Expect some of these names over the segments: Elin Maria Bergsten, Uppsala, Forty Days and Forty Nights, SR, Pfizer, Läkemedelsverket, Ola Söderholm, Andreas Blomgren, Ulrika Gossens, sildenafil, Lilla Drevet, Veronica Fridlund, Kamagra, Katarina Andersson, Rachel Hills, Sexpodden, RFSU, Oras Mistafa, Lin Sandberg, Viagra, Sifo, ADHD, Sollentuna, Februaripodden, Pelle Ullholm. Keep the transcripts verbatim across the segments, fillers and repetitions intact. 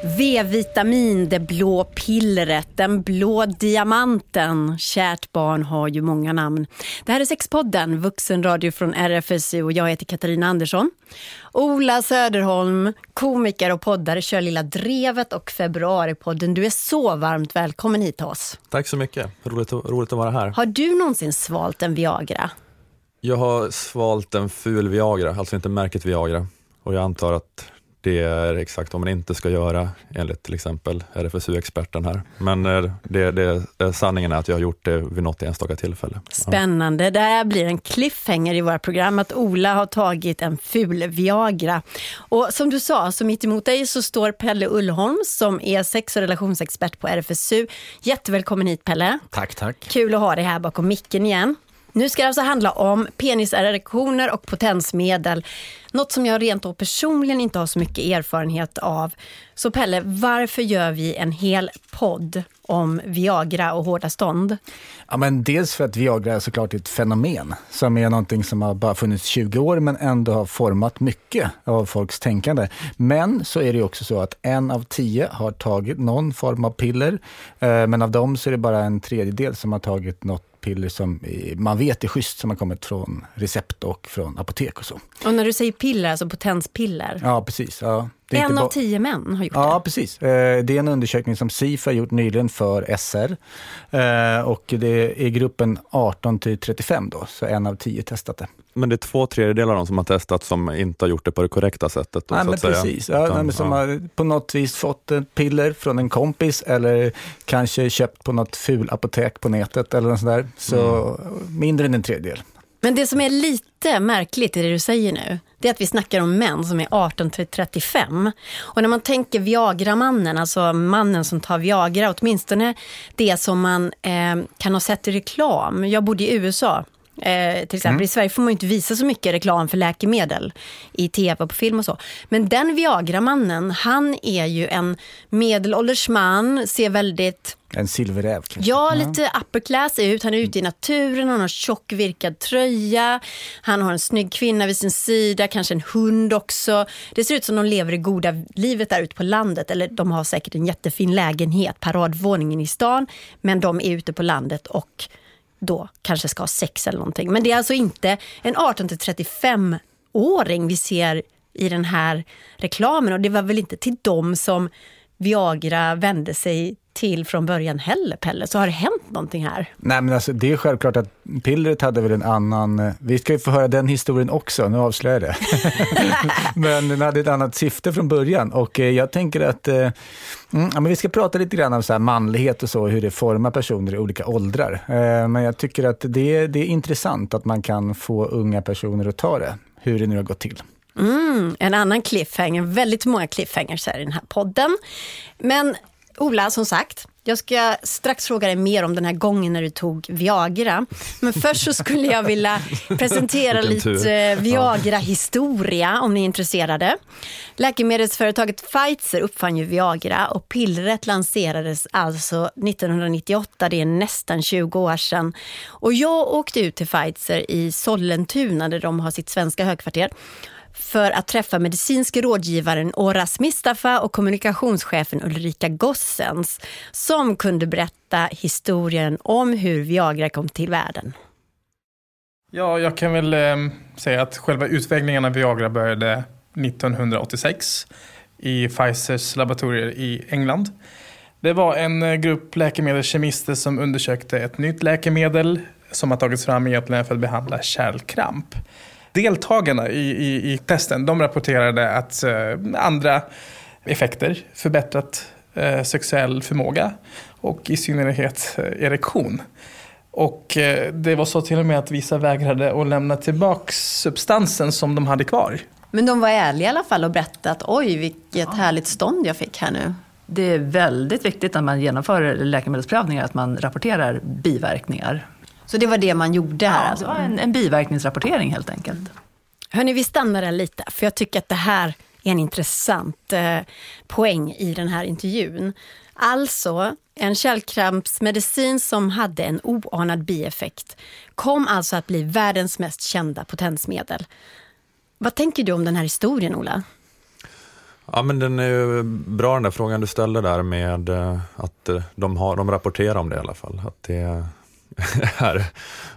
V-vitamin, det blå pillret, den blå diamanten. Kärt barn har ju många namn. Det här är Sexpodden, vuxenradio från R F S U, och jag heter Katarina Andersson. Ola Söderholm, komiker och poddare, kör Lilla Drevet och Februaripodden. Du är så varmt välkommen hit till oss. Tack så mycket, roligt, roligt att vara här. Har du någonsin svalt en Viagra? Jag har svalt en ful Viagra, alltså inte märket Viagra. Och jag antar att det är exakt vad man inte ska göra, enligt till exempel R F S U-experten här. Men det, det, sanningen är att jag har gjort det vid något enstaka tillfälle. Spännande. Ja. Det här blir en cliffhanger i våra program, att Ola har tagit en ful Viagra. Och som du sa, så mitt emot dig så står Pelle Ullholm som är sex- och relationsexpert på R F S U. Jättevälkommen hit, Pelle. Tack, tack. Kul att ha dig här bakom micken igen. Nu ska det alltså handla om peniserektioner och potensmedel. Något som jag rent och personligen inte har så mycket erfarenhet av. Så Pelle, varför gör vi en hel podd om Viagra och hårda stånd? Ja, men dels för att Viagra är såklart ett fenomen som är någonting som har bara funnits tjugo år men ändå har format mycket av folks tänkande. Men så är det ju också så att en av tio har tagit någon form av piller, men av dem så är det bara en tredjedel som har tagit något piller som man vet är schysst, som har kommit från recept och från apotek och så. Och när du säger piller, alltså potenspiller. Ja, precis. Ja. Det är en inte av ba- tio män har gjort ja, det. Ja, precis. Det är en undersökning som Sifo har gjort nyligen för S R. Och det är gruppen arton till trettiofem då, så en av tio testat det. Men det är två tredjedelar av dem som har testat som inte har gjort det på det korrekta sättet. Då, nej, så men att precis. Säga. Ja, utan, nej, men som ja. har på något vis fått piller från en kompis eller kanske köpt på något ful apotek på nätet eller något sånt där. Så mm. mindre än en tredjedel. Men det som är lite märkligt i det du säger nu, det är att vi snackar om män som är arton till trettiofem. Och när man tänker Viagra-mannen, alltså mannen som tar Viagra, åtminstone det som man eh, kan ha sett i reklam. Jag bodde i U S A. Eh, till exempel mm. i Sverige får man ju inte visa så mycket reklam för läkemedel i tv och på film och så. Men den Viagra-mannen, han är ju en medelålders man, ser väldigt... En silverräv kanske. Ja, lite upper class ut. Han är ute i naturen, han har tjock virkad tröja. Han har en snygg kvinna vid sin sida, kanske en hund också. Det ser ut som de lever det goda livet där ute på landet. Eller de har säkert en jättefin lägenhet, paradvåningen i stan. Men de är ute på landet och då kanske ska ha sex eller någonting. Men det är alltså inte en arton till trettiofem-åring vi ser i den här reklamen. Och det var väl inte till dem som Viagra vände sig till från början heller, Pelle. Så har det hänt någonting här? Nej, men alltså, det är självklart att pillret hade väl en annan... Vi ska ju få höra den historien också, nu avslöjar det. Men den hade ett annat syfte från början. Och eh, jag tänker att... Eh, Mm, ja, men vi ska prata lite grann om så här manlighet och så, hur det formar personer i olika åldrar. Eh, men jag tycker att det, det är intressant att man kan få unga personer att ta det, hur det nu har gått till. Mm, en annan cliffhanger, väldigt många cliffhangers här i den här podden. Men Ola, som sagt, jag ska strax fråga dig mer om den här gången när du tog Viagra. Men först så skulle jag vilja presentera lite Viagra-historia om ni är intresserade. Läkemedelsföretaget Pfizer uppfann ju Viagra och pillret lanserades alltså nittonhundranittioåtta, det är nästan tjugo år sedan. Och jag åkte ut till Pfizer i Sollentuna där de har sitt svenska högkvarter, för att träffa medicinska rådgivaren Oras Mistafa och kommunikationschefen Ulrika Gossens som kunde berätta historien om hur Viagra kom till världen. Ja, jag kan väl eh, säga att själva utvecklingarna av Viagra började nittonhundraåttiosex i Pfizers laboratorier i England. Det var en grupp läkemedelskemister som undersökte ett nytt läkemedel som har tagits fram egentligen för att behandla kärlkramp. Deltagarna i, i, i testen, de rapporterade att eh, andra effekter, förbättrat eh, sexuell förmåga och i synnerhet eh, erektion. Och eh, det var så till och med att vissa vägrade att lämna tillbaka substansen som de hade kvar. Men de var ärliga i alla fall och berättade att oj, vilket härligt stånd jag fick här nu. Det är väldigt viktigt när man genomför läkemedelsprövningar att man rapporterar biverkningar. Så det var det man gjorde här? Ja, alltså. Det var en, en biverkningsrapportering helt enkelt. Hörrni, vi stannar där lite, för jag tycker att det här är en intressant eh, poäng i den här intervjun. Alltså, en kärlkrampsmedicin som hade en oanad bieffekt kom alltså att bli världens mest kända potensmedel. Vad tänker du om den här historien, Ola? Ja, men den är ju bra, den där frågan du ställde där med att de, har, de rapporterar om det i alla fall. Att det är,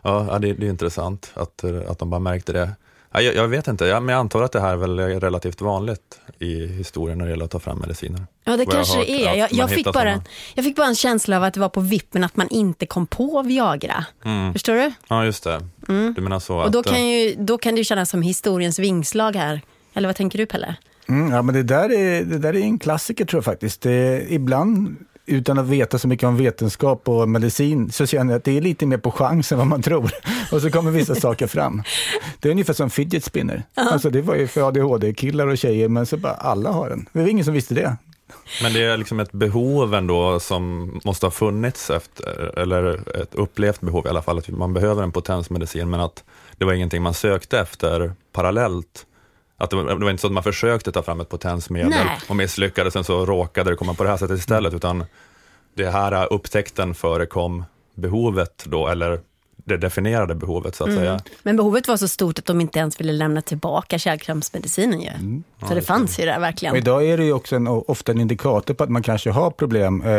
ja, det, det är intressant att, att de bara märkte det. Ja, jag, jag vet inte, jag, men jag antar att det här är väl relativt vanligt i historien när det gäller att ta fram mediciner. Ja, det kanske det är. Jag, jag, fick bara, jag fick bara en känsla av att det var på vippen att man inte kom på Viagra. Mm. Förstår du? Ja, just det. Mm. Du menar så. Och att, då kan ju då kan du kännas som historiens vingslag här. Eller vad tänker du, Pelle? Mm, ja, men det där är, det där är en klassiker, tror jag faktiskt. Det, ibland, utan att veta så mycket om vetenskap och medicin, så känner jag att det är lite mer på chans än vad man tror. Och så kommer vissa saker fram. Det är ungefär som fidget spinner. Uh-huh. Alltså det var ju för A D H D-killar och tjejer, men så bara alla har den. Det var ingen som visste det. Men det är liksom ett behov ändå som måste ha funnits efter, eller ett upplevt behov i alla fall, att man behöver en potensmedicin, men att det var ingenting man sökte efter parallellt. Att det var inte så att man försökte ta fram ett potensmedel. Nej. Och misslyckades, sen så råkade det komma på det här sättet istället. Utan det här upptäckten förekom behovet då, eller det definierade behovet så att mm. säga. Men behovet var så stort att de inte ens ville lämna tillbaka kärlkrampsmedicinen ju. Mm. Så ja, det fanns ju det verkligen. Och idag är det ju också en, ofta en indikator på att man kanske har problem eh,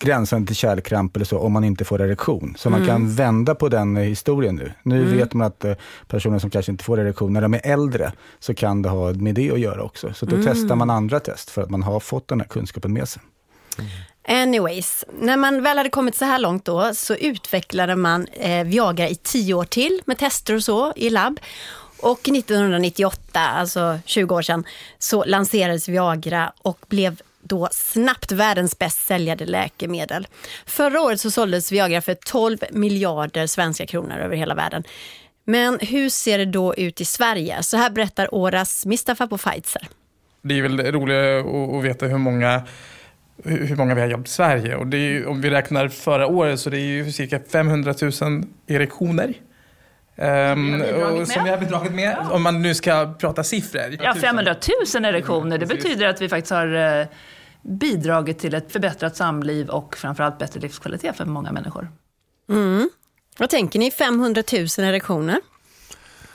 gränsande till kärlkramp eller så, om man inte får erektion. Så mm. man kan vända på den historien nu. Nu mm. vet man att eh, personer som kanske inte får erektion, när de är äldre, så kan det ha med det att göra också. Så då mm. testar man andra test för att man har fått den här kunskapen med sig. Mm. Anyways, när man väl hade kommit så här långt då, så utvecklade man eh, Viagra i tio år till med tester och så i labb. Och nittonhundranittioåtta, alltså tjugo år sedan, så lanserades Viagra och blev då snabbt världens bäst säljade läkemedel. Förra året så såldes Viagra för tolv miljarder svenska kronor över hela världen. Men hur ser det då ut i Sverige? Så här berättar Oras Mistafa på Pfizer. Det är väl roligt att veta hur många... hur många vi har jobbat i Sverige. Och det är ju, om vi räknar förra året, så det är ju cirka femhundratusen erektioner um, och, som vi har bidragit med. Ja. Om man nu ska prata siffror. Ja, femhundratusen erektioner. Det betyder att vi faktiskt har bidragit till ett förbättrat samliv och framförallt bättre livskvalitet för många människor. Mm. Vad tänker ni? femhundratusen erektioner?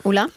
Ola?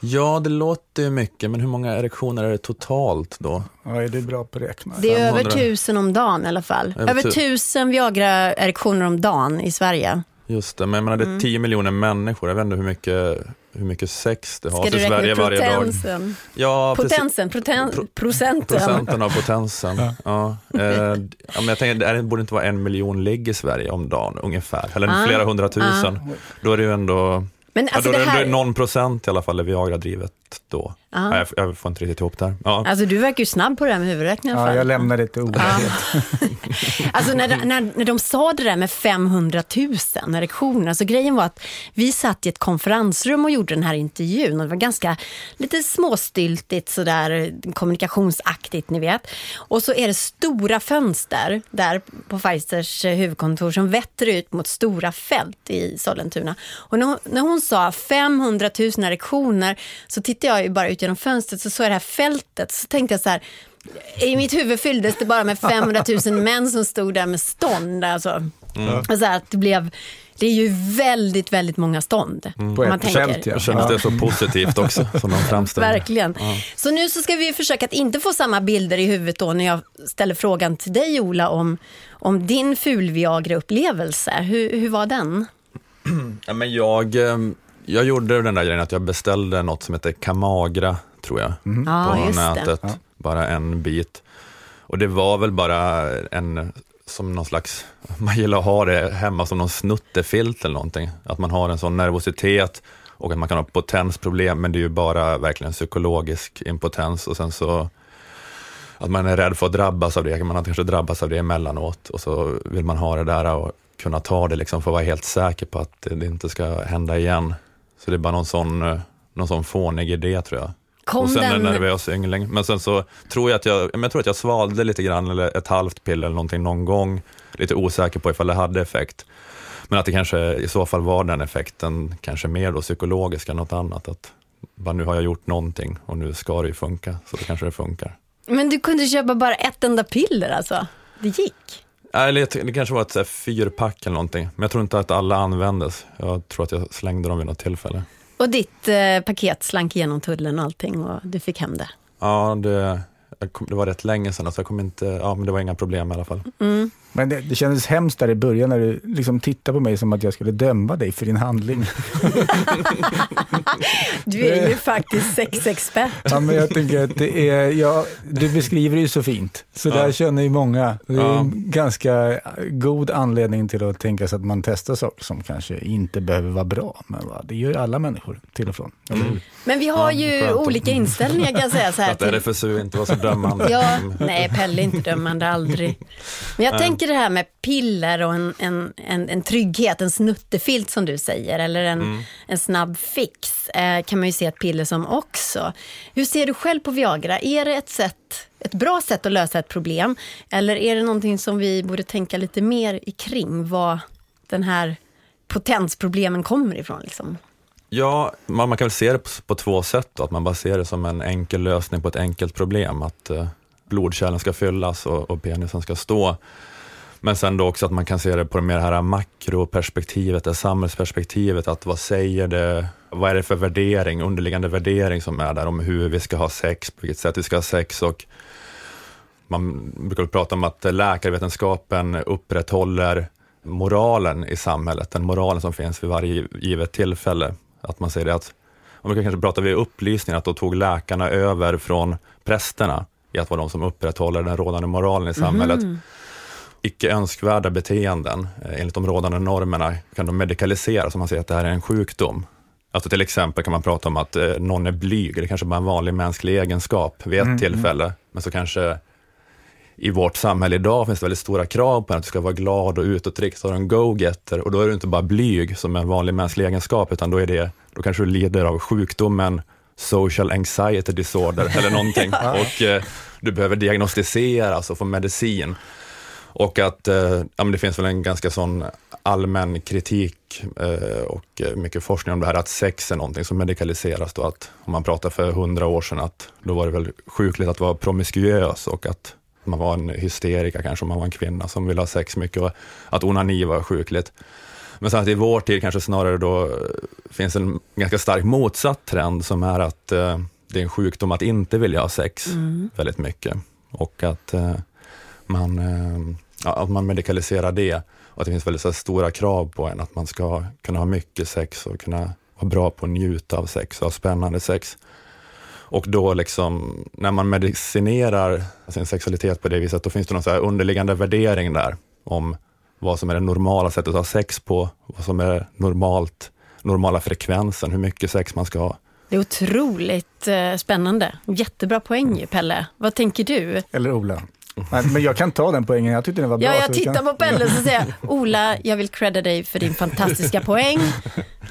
Ja, det låter ju mycket, men hur många erektioner är det totalt då? Ja, är det bra på räkna? Det är över tusen om dagen i alla fall. Över, över tusen Viagra-erektioner om dagen i Sverige. Just det, men jag menar, det är tio mm. miljoner människor. Jag vet inte hur mycket, hur mycket sex det har i Sverige varje dag. Ska du räkna potensen? Ja, potensen, proten- Pro- procenten. Procenten av potensen. Ja. Ja. Eh, men jag tänker, det borde inte vara en miljon ligg i Sverige om dagen ungefär. Eller ah. flera hundratusen. Ah. Då är det ju ändå... Men alltså ja, då, det här... någon procent i alla fall är Viagra-drivet då. Ja, jag, jag får inte riktigt ihop där. Ja. Alltså du verkar ju snabb på det här med huvudräkning. Ja, jag lämnar lite oberäknat. Alltså när, när, när de sa det där med femhundratusen erektioner, så grejen var att vi satt i ett konferensrum och gjorde den här intervjun, och det var ganska lite småstiltigt sådär, kommunikationsaktigt, ni vet. Och så är det stora fönster där på Pfizers huvudkontor som vetter ut mot stora fält i Sollentuna. Och när hon, när hon sa femhundratusen erektioner, så tittade jag ju bara ut genom fönstret, så så är det här fältet, så tänkte jag så här, i mitt huvud fylldes det bara med femhundratusen män som stod där med stånd, alltså. Mm. Så här, att det blev, det är ju väldigt, väldigt många stånd. Mm. På ett fält, ja. Jag känner att det är så positivt också, som de framställer. Verkligen. Ja. Så nu så ska vi försöka att inte få samma bilder i huvudet då, när jag ställer frågan till dig, Ola, om, om din ful-Viagra-upplevelse. Hur, hur var den? Ja, men jag... Jag gjorde den där grejen att jag beställde något som heter Kamagra, tror jag, mm. på ja, nätet. Ja. Bara en bit. Och det var väl bara en, som någon slags, man gillar att ha det hemma som någon snuttefilt eller någonting. Att man har en sån nervositet och att man kan ha potensproblem, men det är ju bara verkligen psykologisk impotens. Och sen så att man är rädd för att drabbas av det. Man har kanske drabbats av det emellanåt, och så vill man ha det där och kunna ta det liksom, för att vara helt säker på att det inte ska hända igen. Så det är bara någon sån, någon sån fånig idé, tror jag. Kom och sen den... en nervös yngling. Men sen så tror jag att jag, men jag, tror att jag svalde lite grann, eller ett halvt piller eller någonting någon gång. Lite osäker på ifall det hade effekt. Men att det kanske i så fall var den effekten, kanske mer då psykologisk än något annat. Att bara, nu har jag gjort någonting och nu ska det ju funka, så det kanske det funkar. Men du kunde köpa bara ett enda piller alltså? Det gick? Eller det kanske var ett så här fyrpack eller någonting. Men jag tror inte att alla användes. Jag tror att jag slängde dem vid något tillfälle. Och ditt eh, paket slank igenom tullen och allting, och du fick hem det? Ja, det, det var rätt länge sedan så jag kom inte, ja, men det var inga problem i alla fall. Mm. Men det, det kändes hemskt där i början när du liksom tittade på mig som att jag skulle döma dig för din handling. Du är ju faktiskt sexexpert. Ja, men jag tänker att det är, ja, du beskriver det ju så fint. Så ja. Där känner ju många. Det är ja. En ganska god anledning till att tänka sig att man testar saker som kanske inte behöver vara bra. Men va, det gör ju alla människor till och från. Mm. Men vi har ju ja, olika inställningar kan jag säga så här. Att R F S U inte var så dömande. Ja, nej, Pelle inte dömande, aldrig. Men jag tänker det här med piller och en, en, en, en trygghet, en snuttefilt som du säger, eller en, mm. en snabb fix eh, kan man ju se ett piller som också. Hur ser du själv på Viagra? Är det ett sätt, ett bra sätt att lösa ett problem? Eller är det någonting som vi borde tänka lite mer i kring vad den här potensproblemen kommer ifrån liksom? Ja, man, man kan väl se det på, på två sätt då, att man bara ser det som en enkel lösning på ett enkelt problem, att eh, blodkärlen ska fyllas och, och penisen ska stå. Men sen då också att man kan se det på det mer här makroperspektivet, det samhällsperspektivet, att vad säger det, vad är det för värdering, underliggande värdering som är där om hur vi ska ha sex, på vilket sätt vi ska ha sex, och man brukar prata om att läkarvetenskapen upprätthåller moralen i samhället, den moralen som finns vid varje givet tillfälle, att man säger det att, om vi kanske pratar vid upplysningen, att då tog läkarna över från prästerna i att vara de som upprätthåller den rådande moralen i samhället. Mm. Icke önskvärda beteenden enligt de rådande normerna kan de medikalisera, som man säger att det här är en sjukdom. Alltså till exempel kan man prata om att någon är blyg, det kanske bara är en vanlig mänsklig egenskap vid ett mm. tillfälle, men så kanske i vårt samhälle idag finns det väldigt stora krav på att du ska vara glad och utåtriktad och en go-getter, och då är du inte bara blyg som en vanlig mänsklig egenskap, utan då är det, då kanske du lider av sjukdomen social anxiety disorder eller någonting och eh, du behöver diagnostiseras och få medicin. Och att eh, ja, men det finns väl en ganska sån allmän kritik eh, och mycket forskning om det här att sex är någonting som medikaliseras då, att om man pratar för hundra år sedan att då var det väl sjukligt att vara promiskuös och att man var en hysterika kanske om man var en kvinna som ville ha sex mycket och att onani var sjukligt. Men sen att i vår tid kanske snarare då finns en ganska stark motsatt trend som är att eh, det är en sjukdom att inte vilja ha sex mm. väldigt mycket och att eh, man... Eh, Ja, att man medikaliserar det och att det finns väldigt så här stora krav på en att man ska kunna ha mycket sex och kunna vara bra på att njuta av sex och ha spännande sex. Och då liksom, när man medicinerar sin sexualitet på det viset, då finns det någon så här underliggande värdering där om vad som är det normala sättet att ha sex på, vad som är normalt, normala frekvensen, hur mycket sex man ska ha. Det är otroligt spännande. Jättebra poäng, Pelle. Vad tänker du? Eller Ola? Men jag kan ta den poängen, jag tyckte den var bra. Ja, jag tittar kan... på Pelle och säger Ola, jag vill credda dig för din fantastiska poäng.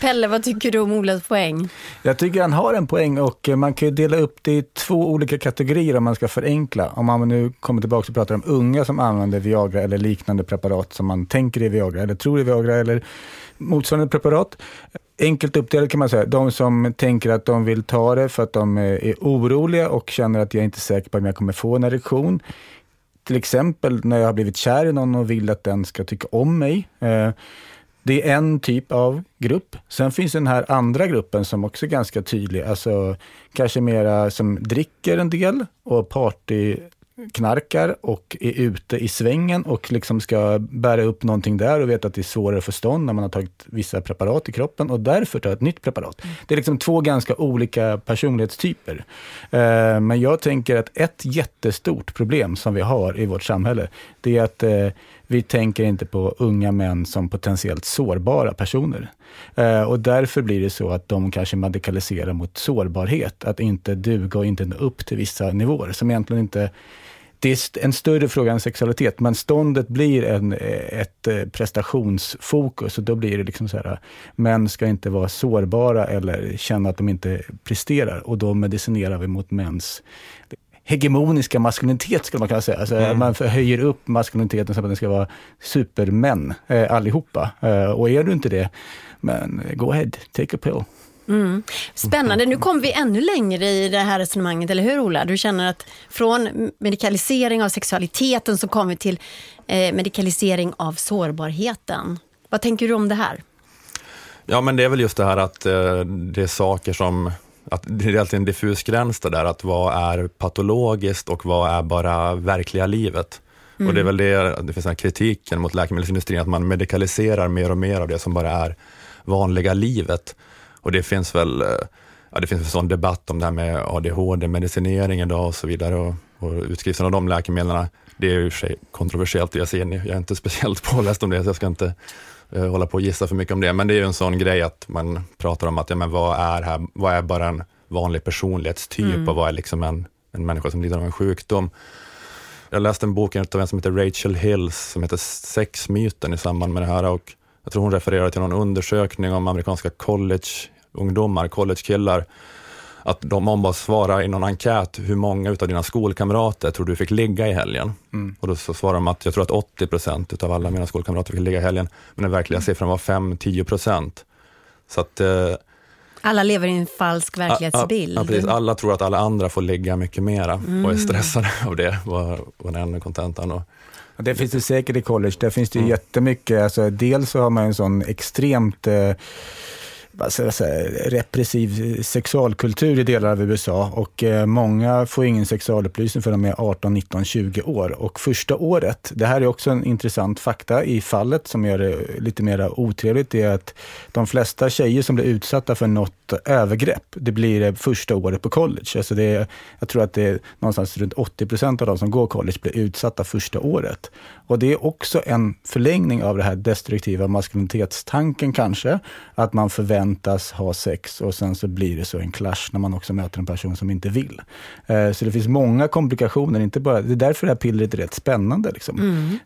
Pelle, vad tycker du om Olas poäng? Jag tycker han har en poäng och man kan ju dela upp det i två olika kategorier om man ska förenkla. Om man nu kommer tillbaka och pratar om unga som använder Viagra eller liknande preparat som man tänker är Viagra eller tror är Viagra eller motsvarande preparat. Enkelt uppdelat kan man säga. De som tänker att de vill ta det för att de är oroliga och känner att jag inte är säker på om jag kommer få en erektion. Till exempel när jag har blivit kär i någon och vill att den ska tycka om mig. Det är en typ av grupp. Sen finns den här andra gruppen som också är ganska tydlig. Alltså kanske mera som dricker en del och partyknarkar och är ute i svängen och liksom ska bära upp någonting där och vet att det är svårare att förstå när man har tagit vissa preparat i kroppen och därför tar ett nytt preparat. Det är liksom två ganska olika personlighetstyper. Men jag tänker att ett jättestort problem som vi har i vårt samhälle, det är att vi tänker inte på unga män som potentiellt sårbara personer. Och därför blir det så att de kanske medikaliserar mot sårbarhet, att inte duga och inte nå upp till vissa nivåer som egentligen inte... Det är en större fråga än sexualitet, men ståndet blir en, ett prestationsfokus och då blir det liksom så här, män ska inte vara sårbara eller känna att de inte presterar och då medicinerar vi mot mäns hegemoniska maskulinitet skulle man kunna säga. Alltså, mm. Man höjer upp maskuliniteten så att den ska vara supermän eh, allihopa eh, och är du inte det, men go ahead, take a pill. Mm. Spännande, nu kommer vi ännu längre i det här resonemanget, eller hur Ola? Du känner att från medikalisering av sexualiteten så kommer vi till eh, medikalisering av sårbarheten. Vad tänker du om det här? Ja, men det är väl just det här att eh, det är saker som Att det är alltid en diffus gräns där, att vad är patologiskt och vad är bara verkliga livet. Mm. Och det är väl det, det finns den här kritiken mot läkemedelsindustrin, att man medikaliserar mer och mer av det som bara är vanliga livet. Och det finns väl, ja, det finns en sån debatt om det här med A D H D, medicinering idag och så vidare, och, och utskriften av de läkemedlen. Det är ju kontroversiellt, jag ser, jag är inte speciellt påläst om det, så jag ska inte uh, hålla på och gissa för mycket om det. Men det är ju en sån grej att man pratar om att, ja, men vad är här, vad är bara en vanlig personlighetstyp, mm. och vad är liksom en, en människa som lider av en sjukdom. Jag läste en bok av en som heter Rachel Hills som heter Sexmyten i samband med det här, och jag tror hon refererar till någon undersökning om amerikanska collegeungdomar, collegekillar, att de om bara svarar i någon enkät hur många av dina skolkamrater tror du fick ligga i helgen. Mm. Och då så svarar de att jag tror att åttio procent av alla mina skolkamrater fick ligga i helgen, men den verkliga mm. siffran var fem till tio procent. Så att eh, alla lever i en falsk verklighetsbild. A, a, a, precis. Alla tror att alla andra får ligga mycket mera mm. och är stressade av det, var, var den kontentan. Och det finns det säkert i college. Där finns det mm. jättemycket. Alltså, dels så har man en sån extremt eh, repressiv sexualkultur i delar av U S A, och många får ingen sexualupplysning för de är arton, nitton, tjugo år, och första året, det här är också en intressant fakta i fallet som gör det lite mer otrevligt, är att de flesta tjejer som blir utsatta för något övergrepp, det blir det första året på college. Alltså det är, jag tror att det är någonstans runt åttio procent av de som går college blir utsatta första året, och det är också en förlängning av det här destruktiva maskulinitetstanken kanske, att man förväntar ha sex, och sen så blir det så en clash när man också möter en person som inte vill. Så det finns många komplikationer, inte bara, det är därför det här pillret är rätt spännande liksom.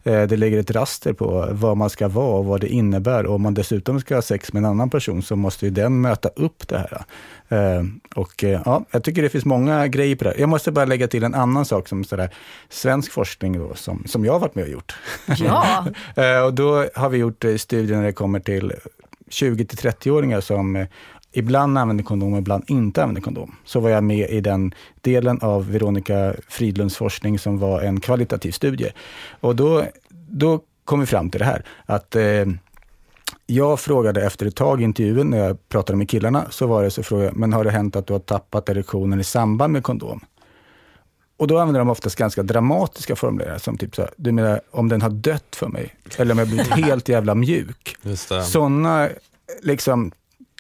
Mm. Det lägger ett raster på vad man ska vara och vad det innebär, och om man dessutom ska ha sex med en annan person så måste ju den möta upp det här. Och ja, jag tycker det finns många grejer på det här. Jag måste bara lägga till en annan sak som sådär, svensk forskning då, som, som jag har varit med och gjort. Ja. Och då har vi gjort studier när det kommer till tjugo till trettio-åringar som ibland använder kondom och ibland inte använder kondom. Så var jag med i den delen av Veronica Fridlunds forskning som var en kvalitativ studie. Och då, då kom vi fram till det här. Att eh, jag frågade efter ett tag i intervjun när jag pratade med killarna, så var det så frågade, men har det hänt att du har tappat erektionen i samband med kondom? Och då använder de oftast ganska dramatiska formuleringar som typ så här, du menar om den har dött för mig, eller om jag blivit helt jävla mjuk. Sådana liksom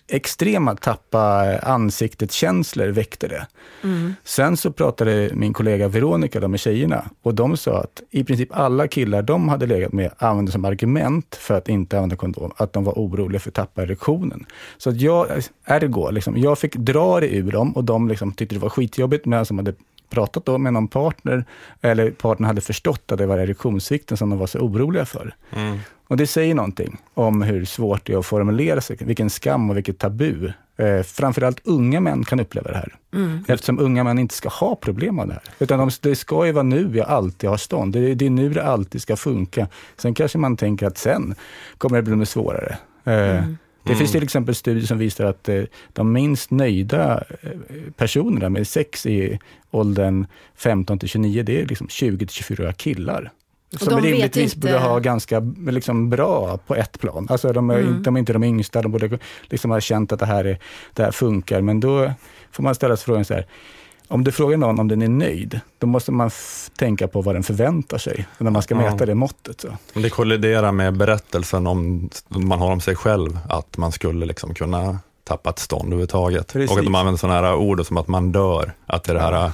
extrema tappa ansiktet känslor väckte det. Mm. Sen så pratade min kollega Veronica då med tjejerna, och de sa att i princip alla killar de hade legat med använde som argument för att inte använda kondom att de var oroliga för att tappa erektionen. Så att jag ergo liksom, jag fick dra det ur dem, och de liksom tyckte det var skitjobbigt, men som hade pratat då med någon partner, eller partner hade förstått att det var erektionssvikten som de var så oroliga för. Mm. Och det säger någonting om hur svårt det är att formulera sig, vilken skam och vilket tabu. Eh, framförallt unga män kan uppleva det här. Mm. Eftersom unga män inte ska ha problem med det här. Utan de, det ska ju vara nu jag alltid har stånd. Det, det är nu det alltid ska funka. Sen kanske man tänker att sen kommer det bli något svårare. Eh, mm. Mm. Det finns till exempel studier som visar att de minst nöjda personerna med sex i åldern femton till tjugonio, det är liksom tjugo till tjugofyra killar. Och som rimligtvis borde ha ganska liksom, bra på ett plan. Alltså de är, mm. inte, de är inte de yngsta, de borde liksom ha känt att det här, är, det här funkar. Men då får man ställa sig frågan så här, om du frågar någon om den är nöjd, då måste man f- tänka på vad den förväntar sig när man ska mäta ja. det måttet. Så. Det kolliderar med berättelsen om man har om sig själv, att man skulle liksom kunna tappa ett stånd överhuvudtaget. Precis. Och att man använder sådana här ord som att man dör, att det här,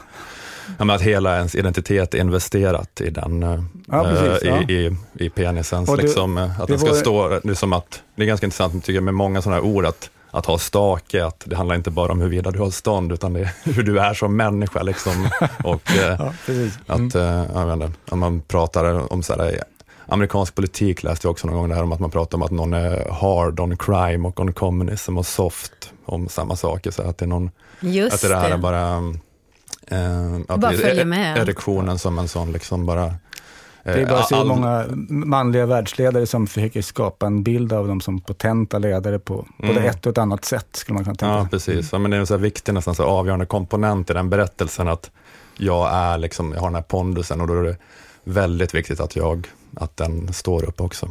ja, att hela ens identitet är investerat i den, ja, precis, äh, ja. i, i, i penisens. Det, liksom, att den ska var... stå, liksom att, det är ganska intressant tycker jag, med många sådana här ord att att ha stake, att det handlar inte bara om huruvida du har stånd, utan det är hur du är som människa liksom. Och ja, precis. Mm. att jag vet inte, om man pratar om så här, amerikansk politik läste jag också någon gång det här om att man pratar om att någon är hard on crime och on communism och soft om samma saker, så att det är någon Just att det här det. Är bara eh, att bara följer med erektionen som en sån liksom bara. Det är bara så många manliga världsledare som försöker skapa en bild av dem som potenta ledare på mm. både ett och ett annat sätt, skulle man kunna tänka. Ja, precis. Ja, men det är en så här viktig, nästan så avgörande komponent i den berättelsen att jag, är liksom, jag har den här pondusen, och då är det väldigt viktigt att, jag, att den står upp också.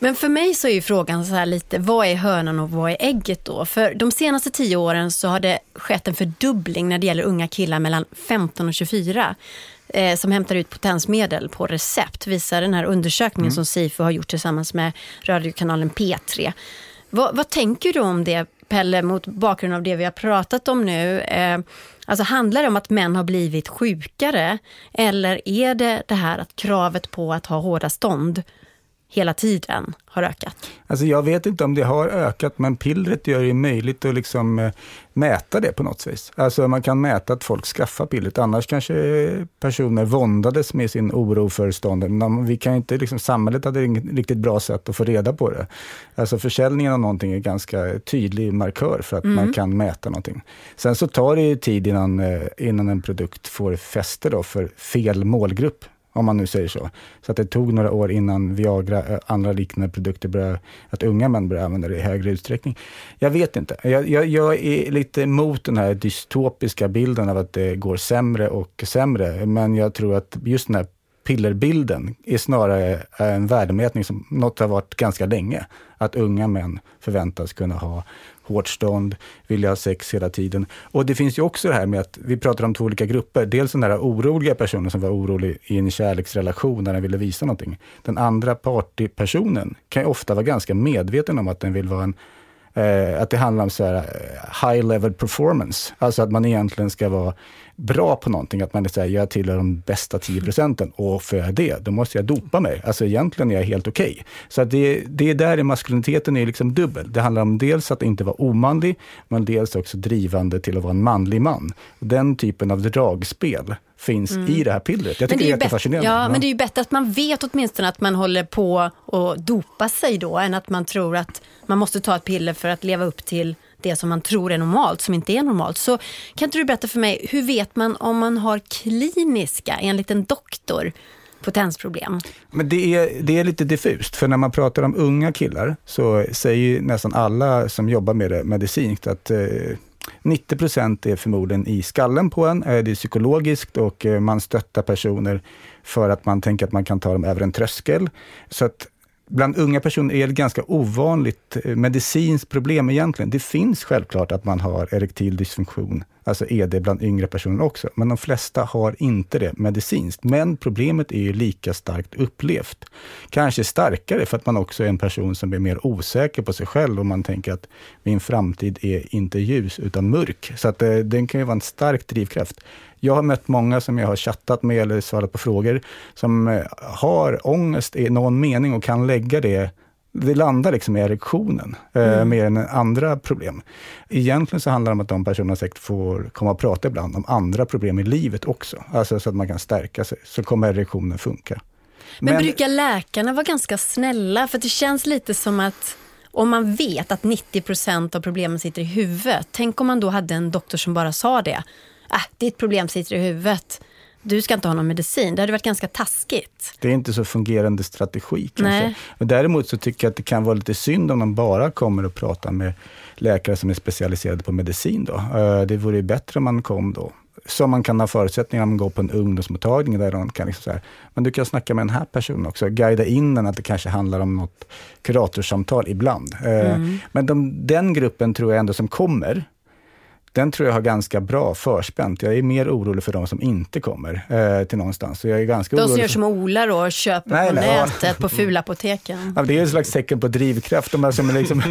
Men för mig så är ju frågan så här lite, vad är hönan och vad är ägget då? För de senaste tio åren så har det skett en fördubbling när det gäller unga killar mellan femton och tjugofyra eh, som hämtar ut potensmedel på recept, visar den här undersökningen mm. som Sifo har gjort tillsammans med radiokanalen P tre. Vad, vad tänker du om det, Pelle, mot bakgrund av det vi har pratat om nu? Eh, alltså handlar det om att män har blivit sjukare, eller är det det här att kravet på att ha hårda stånd hela tiden har ökat? Alltså jag vet inte om det har ökat, men pillret gör det möjligt att liksom mäta det på något vis. Alltså man kan mäta att folk skaffar pillret. Annars kanske personer våndades med sin oro för stånden. Vi kan inte, liksom, samhället hade inget riktigt bra sätt att få reda på det. Alltså försäljningen av någonting är ganska tydlig markör för att mm. man kan mäta någonting. Sen så tar det ju tid innan, innan en produkt får fäste då för fel målgrupp, om man nu säger så. Så att det tog några år innan Viagra och andra liknande produkter började, att unga män började använda det i högre utsträckning. Jag vet inte. Jag, jag, jag är lite emot den här dystopiska bilden av att det går sämre och sämre. Men jag tror att just den här pillerbilden är snarare en värdemätning som något har varit ganska länge. Att unga män förväntas kunna ha hårt stånd, vilja ha sex hela tiden. Och det finns ju också det här med att vi pratar om två olika grupper. Dels den där oroliga personen som var orolig i en kärleksrelation när den ville visa någonting. Den andra partypersonen kan ju ofta vara ganska medveten om att den vill vara en eh, att det handlar om så här high level performance. Alltså att man egentligen ska vara bra på någonting. Att man är så här, jag tillhör de bästa tio procenten, och för jag det, då måste jag dopa mig. Alltså egentligen är jag helt okej. Okay. Så att det, det är där maskuliniteten är liksom dubbel. Det handlar om dels att inte vara omanlig, men dels också drivande till att vara en manlig man. Den typen av dragspel finns mm. i det här pillret. Jag tycker det är, det är fascinerande. Ja, ja, men det är ju bättre att man vet åtminstone att man håller på att dopa sig då, än att man tror att man måste ta ett piller för att leva upp till det som man tror är normalt, som inte är normalt. Så kan inte du berätta för mig, hur vet man om man har kliniska, enligt en doktor, potensproblem? Men det är, det är lite diffust, för när man pratar om unga killar så säger ju nästan alla som jobbar med det medicinskt att eh, nittio procent är förmodligen i skallen på en, det är psykologiskt, och eh, man stöttar personer för att man tänker att man kan ta dem över en tröskel. Så att bland unga personer är det ganska ovanligt medicinskt problem egentligen. Det finns självklart att man har erektil dysfunktion, alltså E D bland yngre personer också. Men de flesta har inte det medicinskt. Men problemet är ju lika starkt upplevt. Kanske starkare för att man också är en person som är mer osäker på sig själv, och man tänker att min framtid är inte ljus utan mörk. Så att det, den kan ju vara en stark drivkraft. Jag har mött många som jag har chattat med eller svarat på frågor som har ångest i någon mening och kan lägga det. Det landar liksom i erektionen mm. eh, mer än andra problem. Egentligen så handlar det om att de personerna säkert får komma och prata ibland om andra problem i livet också. Alltså så att man kan stärka sig. Så kommer erektionen funka. Men, Men brukar läkarna vara ganska snälla? För det känns lite som att om man vet att nittio procent av problemen sitter i huvudet. Tänk om man då hade en doktor som bara sa det. Ah, ditt problem sitter i huvudet. Du ska inte ha någon medicin. Det hade varit ganska taskigt. Det är inte så fungerande strategi kanske. Nej. Men däremot så tycker jag att det kan vara lite synd om man bara kommer och pratar med läkare som är specialiserade på medicin då. Det vore ju bättre om man kom då. Så man kan ha förutsättningar om man går på en ungdomsmottagning där de kan liksom så här, men du kan snacka med den här personen också, guida in den, att det kanske handlar om något kuratorsamtal ibland. Mm. Men de, den gruppen tror jag ändå som kommer, den tror jag har ganska bra förspänt. Jag är mer orolig för de som inte kommer eh, till någonstans. Så jag är ganska de orolig som gör för... som Ola då och köper nej, på nej, nätet ja. På fulapoteken. Ja, det är en slags tecken på drivkraft. De här som liksom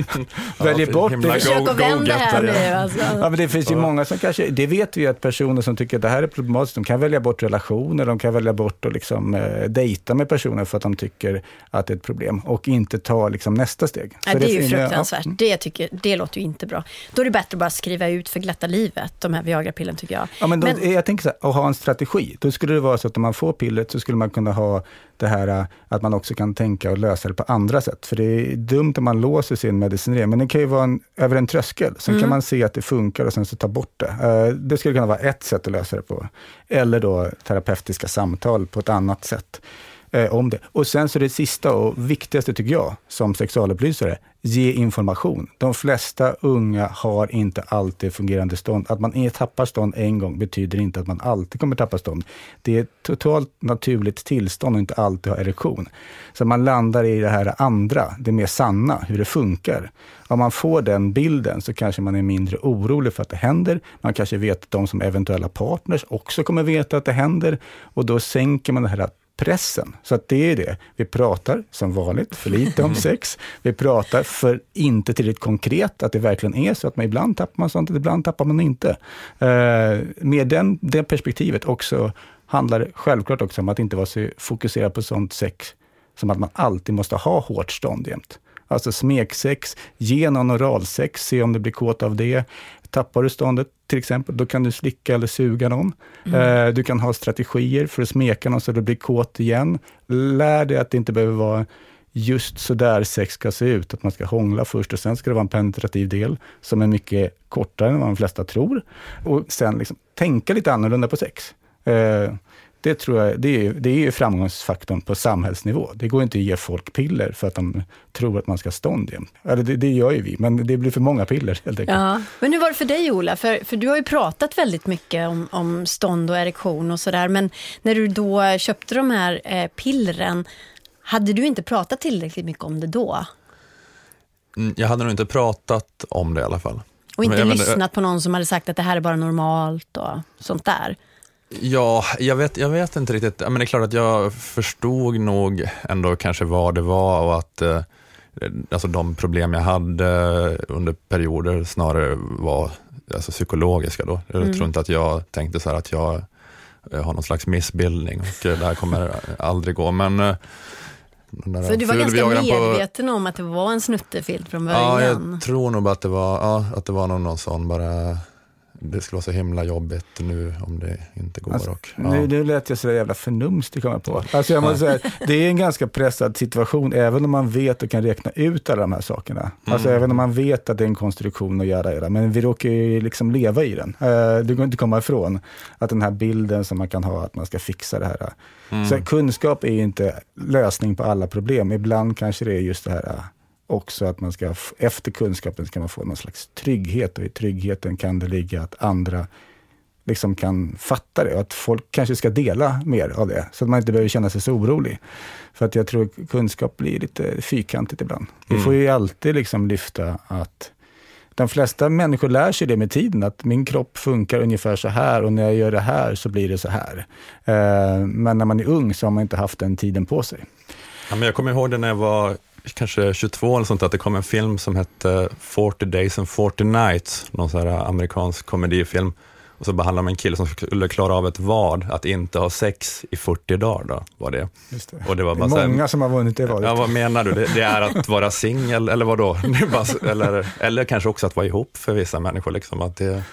väljer bort. Försök att vända här nu. Alltså. Ja, men det finns ju många som kanske... Det vet vi att personer som tycker att det här är problematiskt, de kan välja bort relationer, de kan välja bort att liksom, eh, dejta med personer för att de tycker att det är ett problem. Och inte ta liksom, nästa steg. Ja, det, det är ju fin... fruktansvärt. Ja. Det, tycker, det låter ju inte bra. Då är det bättre att bara skriva ut för lätta livet, de här Viagra-pillen tycker jag. Ja, men, då, men jag tänker så här, att ha en strategi, då skulle det vara så att om man får pillret så skulle man kunna ha det här att man också kan tänka och lösa det på andra sätt. För det är dumt om man låser sin medicinering, men det kan ju vara en, över en tröskel. Sen mm. kan man se att det funkar och sen så ta bort det. Det skulle kunna vara ett sätt att lösa det på. Eller då terapeutiska samtal på ett annat sätt om det. Och sen så det sista och viktigaste tycker jag som sexualupplysare, ge information. De flesta unga har inte alltid fungerande stånd. Att man tappar stånd en gång betyder inte att man alltid kommer tappa stånd. Det är ett totalt naturligt tillstånd och inte alltid ha erektion. Så man landar i det här andra, det mer sanna, hur det funkar. Om man får den bilden så kanske man är mindre orolig för att det händer. Man kanske vet att de som eventuella partners också kommer veta att det händer. Och då sänker man det här pressen. Så att det är det. Vi pratar som vanligt för lite om sex. Vi pratar för inte tillräckligt konkret att det verkligen är så att man ibland tappar man sånt, ibland tappar man inte. Eh, med den, det perspektivet också handlar det självklart också om att inte vara så fokuserad på sånt sex som att man alltid måste ha hårt stånd jämt. Alltså smeksex, genom oralsex, se om det blir kåt av det. Tappar du ståndet till exempel, då kan du slicka eller suga någon. Mm. Eh, du kan ha strategier för att smeka någon så det blir kåt igen. Lär dig att det inte behöver vara just så där sex ska se ut. Att man ska hångla först och sen ska det vara en penetrativ del som är mycket kortare än vad de flesta tror. Och sen liksom, tänka lite annorlunda på sex. Eh, det tror jag, det är, det är ju framgångsfaktorn på samhällsnivå. Det går inte att ge folk piller för att de tror att man ska stånd igen. Eller det, det gör ju vi, men det blir för många piller helt enkelt. Ja, men hur var det för dig, Ola? För, för du har ju pratat väldigt mycket om, om stånd och erektion och sådär. Men när du då köpte de här eh, pillren, hade du inte pratat tillräckligt mycket om det då? Mm, jag hade nog inte pratat om det i alla fall. Och inte men, lyssnat men, på någon som hade sagt att det här är bara normalt och sånt där. Ja, jag vet, jag vet inte riktigt. Men det är klart att jag förstod nog ändå kanske vad det var och att eh, alltså de problem jag hade under perioder snarare var alltså psykologiska då. Jag mm. tror inte att jag tänkte så här att jag har någon slags missbildning och det här kommer aldrig gå. Men eh, så du var ganska medveten på... om att det var en snuttefilt från början? Ja, jag tror nog att det var, ja, att det var någon, någon sån bara... Det skulle vara så himla jobbigt nu om det inte går. Alltså, och, ja. Nu, nu lät jag så jävla förnumstig komma på. Alltså jag måste säga, det är en ganska pressad situation även om man vet och kan räkna ut alla de här sakerna. Alltså mm. även om man vet att det är en konstruktion att göra det. Men vi råkar ju liksom leva i den. Uh, det går inte komma ifrån att den här bilden som man kan ha att man ska fixa det här. Mm. Så kunskap är ju inte lösning på alla problem. Ibland kanske det är just det här... Uh, också att man ska, efter kunskapen ska man få någon slags trygghet och i tryggheten kan det ligga att andra liksom kan fatta det och att folk kanske ska dela mer av det så att man inte behöver känna sig så orolig. För att jag tror kunskap blir lite fyrkantigt ibland. Mm. Vi får ju alltid liksom lyfta att de flesta människor lär sig det med tiden att min kropp funkar ungefär så här och när jag gör det här så blir det så här. Men när man är ung så har man inte haft den tiden på sig. Ja, men jag kommer ihåg det när jag var kanske tjugotvå eller sånt, att det kom en film som hette Forty Days and Forty Nights, någon sån här amerikansk komedifilm, och så behandlar man en kille som skulle klara av ett vad, att inte ha sex i fyrtio dagar då, var det. Just det. Och det var bara det är många här, som har vunnit det valet. Ja, vad menar du? Det, det är att vara singel, eller vad då? eller, eller kanske också att vara ihop för vissa människor, liksom, att det,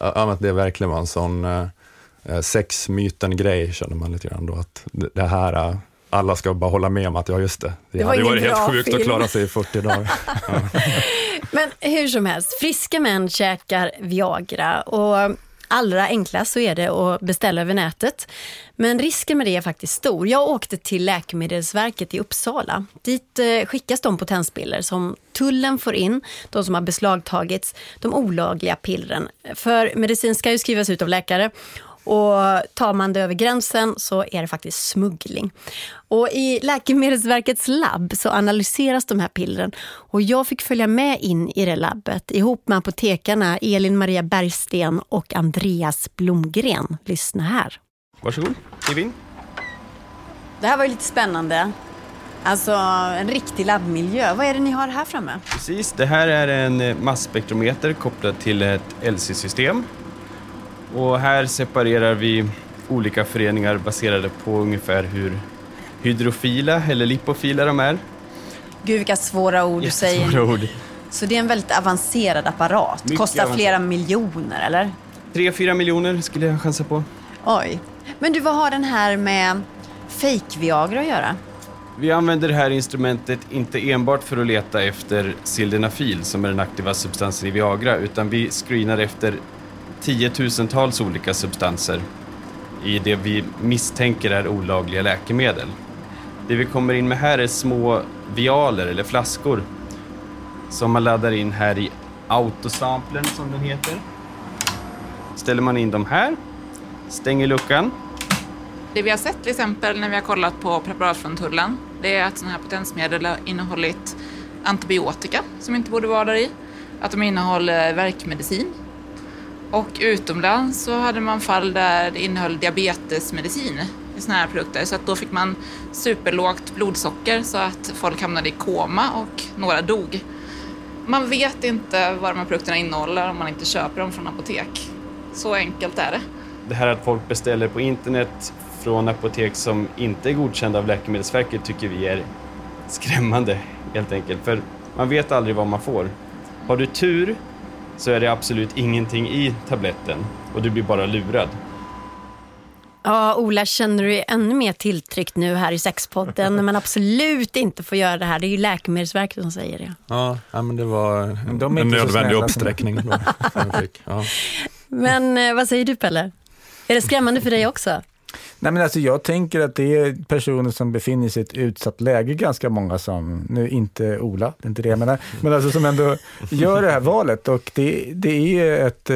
ja, det är verkligen var en sån eh, sexmyten-grej, känner man lite grann då, att det, det här... Alla ska bara hålla med om att ja, just det. Det, det var hade varit helt sjukt film. Att klara sig i fyrtio dagar. Ja. Men hur som helst, friska män käkar Viagra och allra enklast så är det att beställa över nätet. Men risken med det är faktiskt stor. Jag åkte till Läkemedelsverket i Uppsala. Dit skickas de potenspiller som tullen får in, de som har beslagtagits, de olagliga pillren. För medicin ska ju skrivas ut av läkare. Och tar man det över gränsen så är det faktiskt smuggling. Och i Läkemedelsverkets labb så analyseras de här pillren. Och jag fick följa med in i det labbet ihop med apotekarna Elin Maria Bergsten och Andreas Blomgren. Lyssna här. Varsågod, skriv in. Det här var ju lite spännande. Alltså en riktig labbmiljö. Vad är det ni har här framme? Precis, det här är en masspektrometer kopplad till ett L C-system. Och här separerar vi olika föreningar baserade på ungefär hur hydrofila eller lipofila de är. Gud, vilka svåra ord du säger. Jättesvåra ord. Så det är en väldigt avancerad apparat. Mycket Kostar avancerad. Flera miljoner, eller? tre fyra miljoner skulle jag chansa på. Oj. Men du, vad har den här med fake Viagra att göra? Vi använder det här instrumentet inte enbart för att leta efter sildenafil som är den aktiva substansen i Viagra, utan vi screenar efter tiotusentals olika substanser i det vi misstänker är olagliga läkemedel. Det vi kommer in med här är små vialer eller flaskor som man laddar in här i autosamplern som den heter. Ställer man in dem här, stänger luckan. Det vi har sett till exempel när vi har kollat på preparat från tullen, det är att sådana här potensmedel har innehållit antibiotika som inte borde vara där i, att de innehåller verkmedicin. Och utomlands så hade man fall där det innehöll diabetesmedicin i sådana här produkter. Så att då fick man superlågt blodsocker så att folk hamnade i koma och några dog. Man vet inte vad de här produkterna innehåller om man inte köper dem från apotek. Så enkelt är det. Det här att folk beställer på internet från apotek som inte är godkända av Läkemedelsverket tycker vi är skrämmande helt enkelt. För man vet aldrig vad man får. Har du tur så är det absolut ingenting i tabletten och du blir bara lurad. Ja, Ola, känner du ännu mer tilltryckt nu här i Sexpodden? Men absolut inte får göra det här. Det är ju Läkemedelsverket som säger det. Ja, men det var en, De en nödvändig uppsträckning. Då, som jag fick. Ja. Men vad säger du, Pelle? Är det skrämmande för dig också? Nej, men alltså jag tänker att det är personer som befinner sig i ett utsatt läge, ganska många som, nu inte Ola, det är inte det jag menar, men alltså som ändå gör det här valet, och det, det är ett,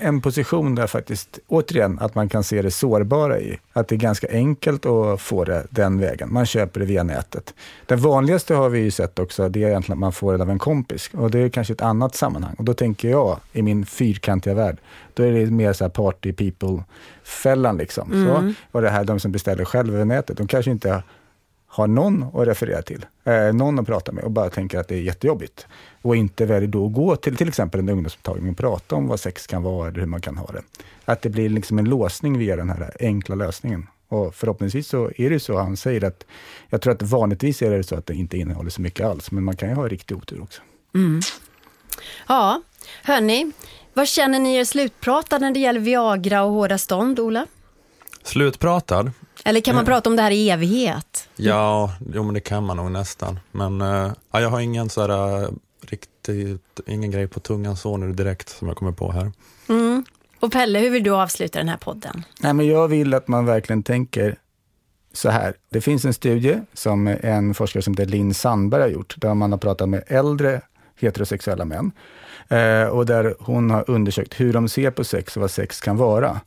en position där faktiskt, återigen, att man kan se det sårbara i, att det är ganska enkelt att få det den vägen, man köper det via nätet. Den vanligaste har vi ju sett också, det är egentligen att man får det av en kompis, och det är kanske ett annat sammanhang, och då tänker jag, i min fyrkantiga värld, då är det mer så här party people-fällan liksom, mm. så och det här, de som beställer själv över nätet, de kanske inte har någon att referera till, eh, någon att prata med, och bara tänker att det är jättejobbigt och inte väljer då att gå till till exempel en ungdomsmottagning och prata om vad sex kan vara eller hur man kan ha det. Att det blir liksom en låsning via den här enkla lösningen, och förhoppningsvis så är det så han säger, att jag tror att vanligtvis är det så att det inte innehåller så mycket alls, men man kan ju ha riktig otur också. Mm. Ja, hörni, vad känner ni er slutpratad när det gäller Viagra och hårda stånd, Ola? Slutpratad. Eller kan man mm. prata om det här i evighet? Ja, jo, men det kan man nog nästan. Men äh, jag har ingen så här, äh, riktigt, ingen grej på tungan så nu direkt som jag kommer på här. Mm. Och Pelle, hur vill du avsluta den här podden? Nej, men jag vill att man verkligen tänker så här. Det finns en studie som en forskare som heter Lin Sandberg har gjort, där man har pratat med äldre heterosexuella män. Eh, och där hon har undersökt hur de ser på sex och vad sex kan vara.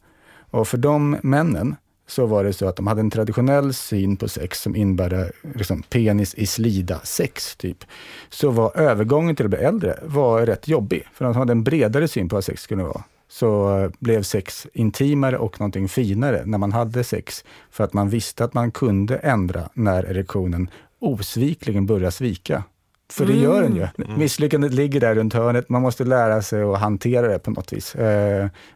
Och för de männen så var det så att de hade en traditionell syn på sex som innebär liksom penis i slida sex typ. Så var övergången till att bli äldre var rätt jobbig. För de hade en bredare syn på vad sex skulle vara. Så blev sex intimare och någonting finare när man hade sex. För att man visste att man kunde ändra när erektionen osvikligen började svika. För det gör den ju. Misslyckandet ligger där runt hörnet. Man måste lära sig att hantera det på något vis.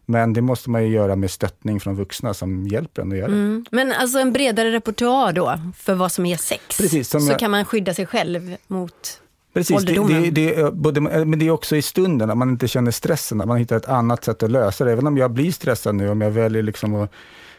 Men det måste man ju göra med stöttning från vuxna som hjälper en att göra det. Mm. Men alltså en bredare repertoar då för vad som är sex. Precis, som så jag... kan man skydda sig själv mot... Precis, det, det, det, både, men det är också i stunden att man inte känner stressen, att man hittar ett annat sätt att lösa det. Även om jag blir stressad nu, om jag väljer liksom att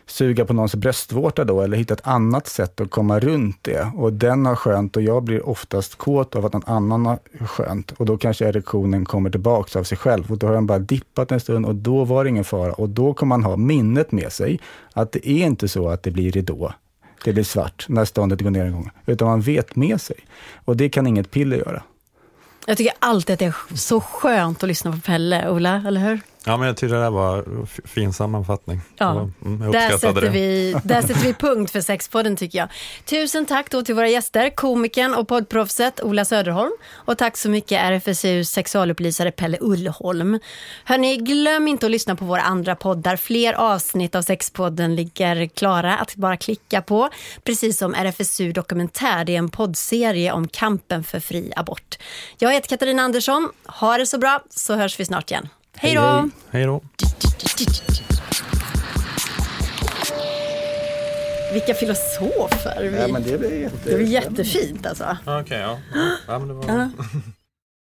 suga på någons bröstvårta då, eller hitta ett annat sätt att komma runt det. Och den har skönt, och jag blir oftast kåt av att någon annan har skönt. Och då kanske erektionen kommer tillbaka av sig själv. Och då har den bara dippat en stund, och då var det ingen fara. Och då kommer man ha minnet med sig att det är inte så att det blir ridå. Det blir svart när ståndet går ner en gång. Utan man vet med sig. Och det kan inget piller göra. Jag tycker alltid att det är så skönt att lyssna på Pelle, Ola, eller hur? Ja, men jag tycker det där var en fin sammanfattning. Ja. Jag där, sätter det. Vi, där sätter vi punkt för Sexpodden, tycker jag. Tusen tack då till våra gäster, komikern och poddproffset Ola Söderholm. Och tack så mycket R F S U sexualupplysare Pelle Ullholm. Hörrni, glöm inte att lyssna på våra andra poddar. Fler avsnitt av Sexpodden ligger klara att bara klicka på. Precis som R F S U Dokumentär, det är en poddserie om kampen för fri abort. Jag heter Katarina Andersson. Ha det så bra, så hörs vi snart igen. Hej då! Hej då! Vilka filosofer! Vi... Ja, men det blir jättefint. Det blir jättefint alltså. Okej, okay, ja. Ja, men det var...